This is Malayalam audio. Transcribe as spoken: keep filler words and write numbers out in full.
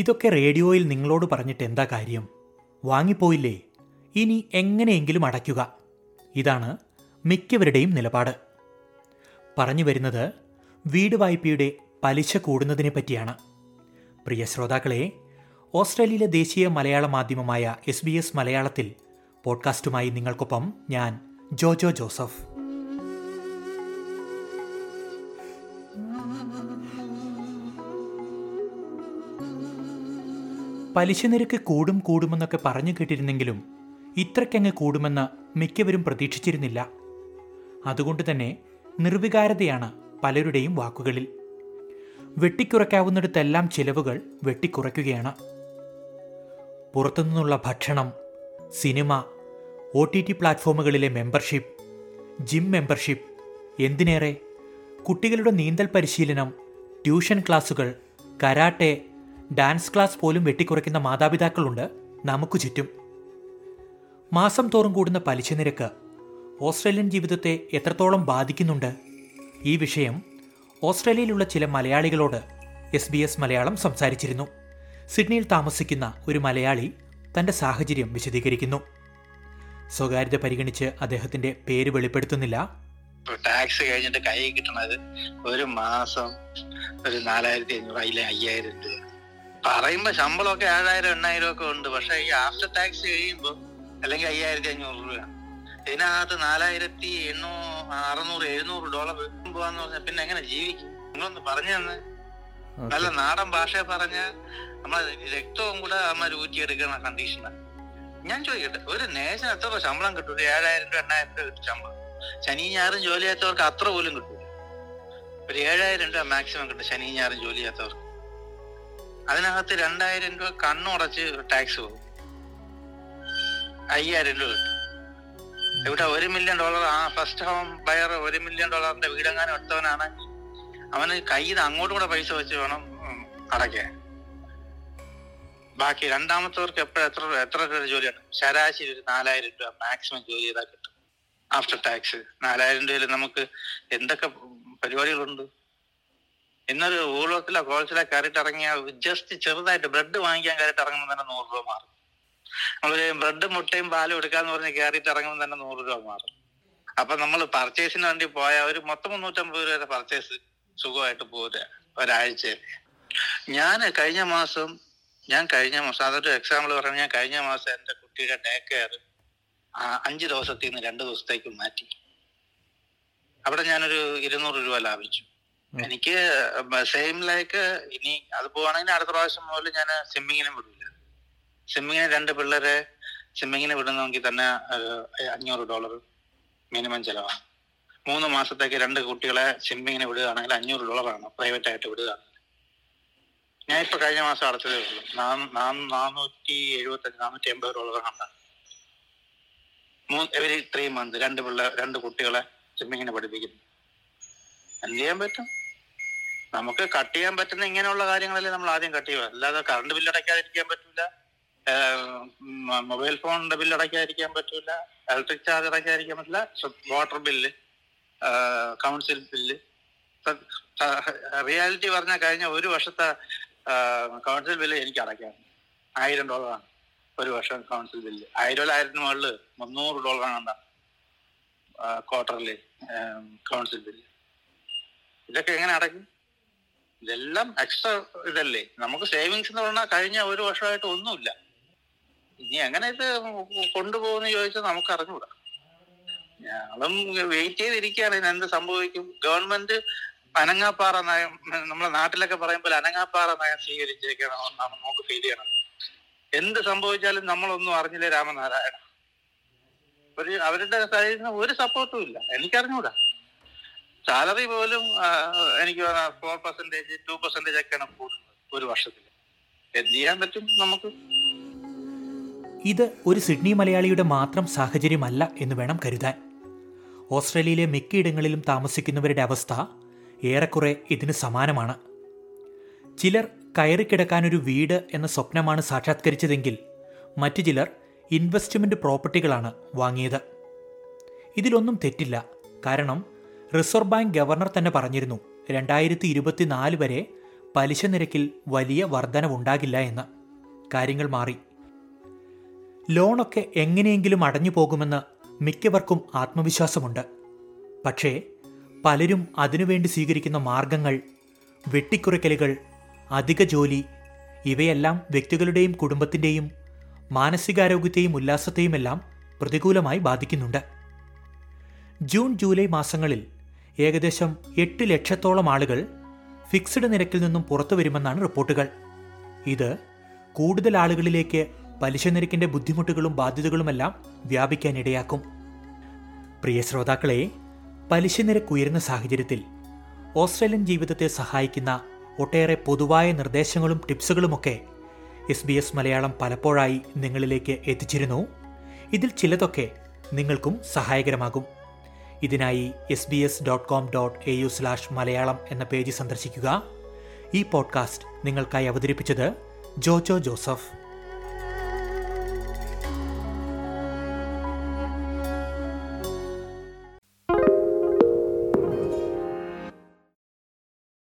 ഇതൊക്കെ റേഡിയോയിൽ നിങ്ങളോട് പറഞ്ഞിട്ട് എന്താ കാര്യം? വാങ്ങിപ്പോയില്ലേ? ഇനി എങ്ങനെയെങ്കിലും അടയ്ക്കുക. ഇതാണ് മിക്കവരുടെയും നിലപാട്. പറഞ്ഞു വരുന്നത് വീട് വായ്പയുടെ പലിശ കൂടുന്നതിനെ പറ്റിയാണ്. പ്രിയ ശ്രോതാക്കളെ, ഓസ്ട്രേലിയയിലെ ദേശീയ മലയാള മാധ്യമമായ എസ് ബി എസ് മലയാളത്തിൽ പോഡ്കാസ്റ്റുമായി നിങ്ങൾക്കൊപ്പം ഞാൻ ജോജോ ജോസഫ്. പലിശ നിരക്ക് കൂടും കൂടുമെന്നൊക്കെ പറഞ്ഞു കേട്ടിരുന്നെങ്കിലും ഇത്രയ്ക്കങ്ങ് കൂടുമെന്ന് മിക്കവരും പ്രതീക്ഷിച്ചിരുന്നില്ല. അതുകൊണ്ട് തന്നെ നിർവികാരതയാണ് പലരുടെയും വാക്കുകളിൽ. വെട്ടിക്കുറയ്ക്കാവുന്നിടത്തെല്ലാം ചിലവുകൾ വെട്ടിക്കുറയ്ക്കുകയാണ്. പുറത്തുനിന്നുള്ള ഭക്ഷണം, സിനിമ, ഒ ടി ടി പ്ലാറ്റ്ഫോമുകളിലെ മെമ്പർഷിപ്പ്, ജിം മെമ്പർഷിപ്പ്, എന്തിനേറെ കുട്ടികളുടെ നീന്തൽ പരിശീലനം, ട്യൂഷൻ ക്ലാസുകൾ, കരാട്ടെ, ഡാൻസ് ക്ലാസ് പോലും വെട്ടിക്കുറയ്ക്കുന്ന മാതാപിതാക്കളുണ്ട് നമുക്ക് ചുറ്റും. മാസം തോറും കൂടുന്ന പലിശ നിരക്ക് ഓസ്ട്രേലിയൻ ജീവിതത്തെ എത്രത്തോളം ബാധിക്കുന്നുണ്ട്? ഈ വിഷയം ഓസ്ട്രേലിയയിലുള്ള ചില മലയാളികളോട് എസ് ബി എസ് മലയാളം സംസാരിച്ചിരുന്നു. സിഡ്നിയിൽ താമസിക്കുന്ന ഒരു മലയാളി തൻ്റെ സാഹചര്യം വിശദീകരിക്കുന്നു. സ്വകാര്യത പരിഗണിച്ച് അദ്ദേഹത്തിന്റെ പേര് വെളിപ്പെടുത്തുന്നില്ല. ടാക്സ് കഴിഞ്ഞിട്ട് കൈ കിട്ടണത് ഒരു മാസം ഒരു നാലായിരത്തി അഞ്ഞൂറ് അതിലെ അയ്യായിരം രൂപ പറയുമ്പോൾ ശമ്പളമൊക്കെ ഏഴായിരം എണ്ണായിരം ഒക്കെ ഉണ്ട്. പക്ഷെ ഈ ആഫ്റ്റർ ടാക്സ് കഴിയുമ്പോൾ അല്ലെങ്കിൽ അയ്യായിരത്തി അഞ്ഞൂറ് രൂപ, ഇതിനകത്ത് നാലായിരത്തി എണ്ണൂ അറുന്നൂറ് എഴുന്നൂറ് ഡോളർ പോവാന്ന് പറഞ്ഞാൽ പിന്നെ എങ്ങനെ ജീവിക്കും? നിങ്ങളൊന്ന് പറഞ്ഞു തന്നെ. നല്ല നാടൻ ഭാഷ പറഞ്ഞ നമ്മളെ രക്തവും കൂടെ നമ്മൾ ഊറ്റിയെടുക്കുന്ന കണ്ടീഷനാണ്. ഞാൻ ചോദിക്കട്ടെ, ഒരു നേഷൻ എത്ര ശമ്പളം കിട്ടും? ഒരു ഏഴായിരം രൂപ എണ്ണായിരം രൂപ കിട്ടും ശമ്പളം. ശനി ഞായറും ജോലി ചെയ്യാത്തവർക്ക് അത്ര പോലും കിട്ടും. ഒരു ഏഴായിരം രൂപ മാക്സിമം കിട്ടും ശനി ഞായറും ജോലി ചെയ്യാത്തവർക്ക്. അതിനകത്ത് രണ്ടായിരം രൂപ കണ്ണുടച്ച് ടാക്സ് പോകും, അയ്യായിരം രൂപ കിട്ടും. ഇവിടെ ഒരു മില്യൺ ഡോളർ ആ ഫസ്റ്റ് ഹോം ബയർ ഒരു മില്യൺ ഡോളറിന്റെ വീടെങ്ങാനും എടുത്തവനാണെങ്കിൽ അവന് കയ്യിൽ അങ്ങോട്ടും കൂടെ പൈസ വെച്ച് വേണം അടയ്ക്കാൻ. ബാക്കി രണ്ടാമത്തവർക്ക് എപ്പോഴും എത്ര എത്ര ജോലിയാണ്? ശരാശരി ഒരു നാലായിരം രൂപ മാക്സിമം ജോലി ചെയ്താൽ കിട്ടും ആഫ്റ്റർ ടാക്സ്. നാലായിരം രൂപയിൽ നമുക്ക് എന്തൊക്കെ പരിപാടികളുണ്ട്? ഇന്നൊരു ഊളത്തിലോ കോഴ്സിലോ കയറിയിട്ട് ഇറങ്ങിയ ജസ്റ്റ് ചെറുതായിട്ട് ബ്രെഡ് വാങ്ങിക്കാൻ കയറിയിട്ട് ഇറങ്ങുമ്പോൾ തന്നെ നൂറ് രൂപ മാറും. നമ്മള് ബ്രെഡും മുട്ടയും പാലും എടുക്കാന്ന് പറഞ്ഞ് കയറിയിട്ട് ഇറങ്ങുമ്പോൾ തന്നെ നൂറ് രൂപ മാറും. അപ്പൊ നമ്മൾ പർച്ചേസിന് വേണ്ടി പോയ ഒരു മൊത്തം മുന്നൂറ്റമ്പത് രൂപയുടെ പർച്ചേസ് സുഖമായിട്ട് പോരാ ഒരാഴ്ചയിൽ. ഞാൻ കഴിഞ്ഞ മാസം ഞാൻ കഴിഞ്ഞ മാസം അതൊരു എക്സാമ്പിൾ പറഞ്ഞാൽ ഞാൻ കഴിഞ്ഞ മാസം എന്റെ കുട്ടിയുടെ ഡേ കെയർ അഞ്ച് ദിവസത്തിൽ നിന്ന് രണ്ട് ദിവസത്തേക്ക് മാറ്റി. അവിടെ ഞാനൊരു ഇരുന്നൂറ് രൂപ ലാഭിച്ചു. എനിക്ക് സെയിം ലൈക്ക് ഇനി അത് പോവാണെങ്കിൽ അടുത്ത പ്രാവശ്യം മുതൽ ഞാൻ സിമ്മിങ്ങിനും വിടില്ല. സിമ്മിങ്ങിന് രണ്ട് പിള്ളേരെ സിമ്മിങ്ങിന് വിടുന്നെങ്കിൽ തന്നെ അഞ്ഞൂറ് ഡോളർ മിനിമം ചെലവാണ്. മൂന്ന് മാസത്തേക്ക് രണ്ട് കുട്ടികളെ സിമ്മിങ്ങിന് വിടുകയാണെങ്കിൽ അഞ്ഞൂറ് ഡോളറാണ് പ്രൈവറ്റ് ആയിട്ട് വിടുകയാണ്. ഞാൻ ഇപ്പൊ കഴിഞ്ഞ മാസം അടച്ചതേ ഉള്ളൂ. നാനൂറ്റി എഴുപത്തഞ്ച് നാനൂറ്റി എൺപത് ഡോളറാണ് എവരി ത്രീ മന്ത് രണ്ട് പിള്ളേർ രണ്ട് കുട്ടികളെ സ്വിമ്മിങ്ങിന് പഠിപ്പിക്കുന്നു. എന്ത് ചെയ്യാൻ പറ്റും? നമുക്ക് കട്ട് ചെയ്യാൻ പറ്റുന്ന ഇങ്ങനെയുള്ള കാര്യങ്ങളല്ലേ നമ്മൾ ആദ്യം കട്ട് ചെയ്യുക. അല്ലാതെ കറണ്ട് ബില്ല് അടയ്ക്കാതിരിക്കാൻ പറ്റൂല, മൊബൈൽ ഫോണിന്റെ ബില്ല് അടയ്ക്കാതിരിക്കാൻ പറ്റൂല, ഇലക്ട്രിക് ചാർജ് അടയ്ക്കാതിരിക്കാൻ പറ്റില്ല, water bill, council bill. Reality പറഞ്ഞ കഴിഞ്ഞ ഒരു വർഷത്തെ കൗൺസിൽ ബില്ല് എനിക്ക് അടയ്ക്കാം. ആയിരം ഡോളറാണ് ഒരു വർഷം കൗൺസിൽ ബില്ല്. ആയിരം ആയിരത്തിന് മുകളിൽ മുന്നൂറ് ഡോളറാണ് ക്വാർട്ടറിൽ കൗൺസിൽ ബില്ല്. ഇതൊക്കെ എങ്ങനെ അടയ്ക്കും? ഇതെല്ലാം എക്സ്ട്രാ ഇതല്ലേ. നമുക്ക് സേവിങ്സ് എന്ന് പറഞ്ഞാൽ കഴിഞ്ഞ ഒരു വർഷമായിട്ട് ഒന്നുമില്ല. ഇനി എങ്ങനെ ഇത് കൊണ്ടുപോകുമെന്ന് ചോദിച്ചാൽ നമുക്ക് അറിഞ്ഞുകൂടാ. ഞങ്ങളും വെയിറ്റ് ചെയ്തിരിക്കുകയാണ് ഇതെന്ത് സംഭവിക്കും. ഗവൺമെന്റ് അനങ്ങാപ്പാറ നയം, നമ്മളെ നാട്ടിലൊക്കെ പറയുമ്പോൾ അനങ്ങാപ്പാറ നയം സ്വീകരിച്ചിരിക്കണം എന്നാണ് നമുക്ക് ഫീൽ ചെയ്യണത്. എന്ത് സംഭവിച്ചാലും നമ്മളൊന്നും അറിഞ്ഞില്ല രാമനാരായണ. ഒരു അവരുടെ സൈഡിൽ നിന്ന് ഒരു സപ്പോർട്ടും ഇല്ല. എനിക്കറിഞ്ഞൂടാ. സാലറി പോലും എനിക്ക് ഫോർ പെർസെന്റേജ് ടു പെർസെന്റേജ് ഒക്കെയാണ് കൂടുന്നത് ഒരു വർഷത്തിൽ. എന്ത് ചെയ്യാൻ പറ്റും നമുക്ക്? ഇത് ഒരു സിഡ്നി മലയാളിയുടെ മാത്രം സാഹചര്യമല്ല എന്ന് വേണം കരുതാൻ. ഓസ്ട്രേലിയയിലെ മിക്കയിടങ്ങളിലും താമസിക്കുന്നവരുടെ അവസ്ഥ ഏറെക്കുറെ ഇതിന് സമാനമാണ്. ചിലർ കയറിക്കിടക്കാനൊരു വീട് എന്ന സ്വപ്നമാണ് സാക്ഷാത്കരിച്ചതെങ്കിൽ മറ്റു ചിലർ ഇൻവെസ്റ്റ്മെൻറ്റ് പ്രോപ്പർട്ടികളാണ് വാങ്ങിയത്. ഇതിലൊന്നും തെറ്റില്ല. കാരണം റിസർവ് ബാങ്ക് ഗവർണർ തന്നെ പറഞ്ഞിരുന്നു, രണ്ടായിരത്തി ഇരുപത്തിനാല് വരെ പലിശ നിരക്കിൽ വലിയ വർധനവുണ്ടാകില്ല എന്ന്. കാര്യങ്ങൾ മാറി. ലോണൊക്കെ എങ്ങനെയെങ്കിലും അടഞ്ഞു പോകുമെന്ന് മിക്കവർക്കും ആത്മവിശ്വാസമുണ്ട്. പക്ഷേ പലരും അതിനുവേണ്ടി സ്വീകരിക്കുന്ന മാർഗങ്ങൾ, വെട്ടിക്കുറയ്ക്കലുകൾ, അധിക ജോലി, ഇവയെല്ലാം വ്യക്തികളുടെയും കുടുംബത്തിൻ്റെയും മാനസികാരോഗ്യത്തെയും ഉല്ലാസത്തെയുമെല്ലാം പ്രതികൂലമായി ബാധിക്കുന്നുണ്ട്. ജൂൺ ജൂലൈ മാസങ്ങളിൽ ഏകദേശം എട്ട് ലക്ഷത്തോളം ആളുകൾ ഫിക്സഡ് നിരക്കിൽ നിന്നും പുറത്തു വരുമെന്നാണ് റിപ്പോർട്ടുകൾ. ഇത് കൂടുതൽ ആളുകളിലേക്ക് പലിശ നിരക്കിൻ്റെ ബുദ്ധിമുട്ടുകളും ബാധ്യതകളുമെല്ലാം വ്യാപിക്കാനിടയാക്കും. പ്രിയ ശ്രോതാക്കളെ, പലിശ നിരക്ക് ഉയരുന്ന സാഹചര്യത്തിൽ ഓസ്ട്രേലിയൻ ജീവിതത്തെ സഹായിക്കുന്ന ഒട്ടേറെ പൊതുവായ നിർദ്ദേശങ്ങളും ടിപ്സുകളുമൊക്കെ എസ് ബി എസ് മലയാളം പലപ്പോഴായി നിങ്ങളിലേക്ക് എത്തിച്ചിരുന്നു. ഇതിൽ ചിലതൊക്കെ നിങ്ങൾക്കും സഹായകരമാകും. ഇതിനായി S B S dot com dot A U slash Malayalam എന്ന പേജ് സന്ദർശിക്കുക. ഈ പോഡ്കാസ്റ്റ് നിങ്ങൾക്കായി അവതരിപ്പിച്ചത് ജോജോ ജോസഫ്.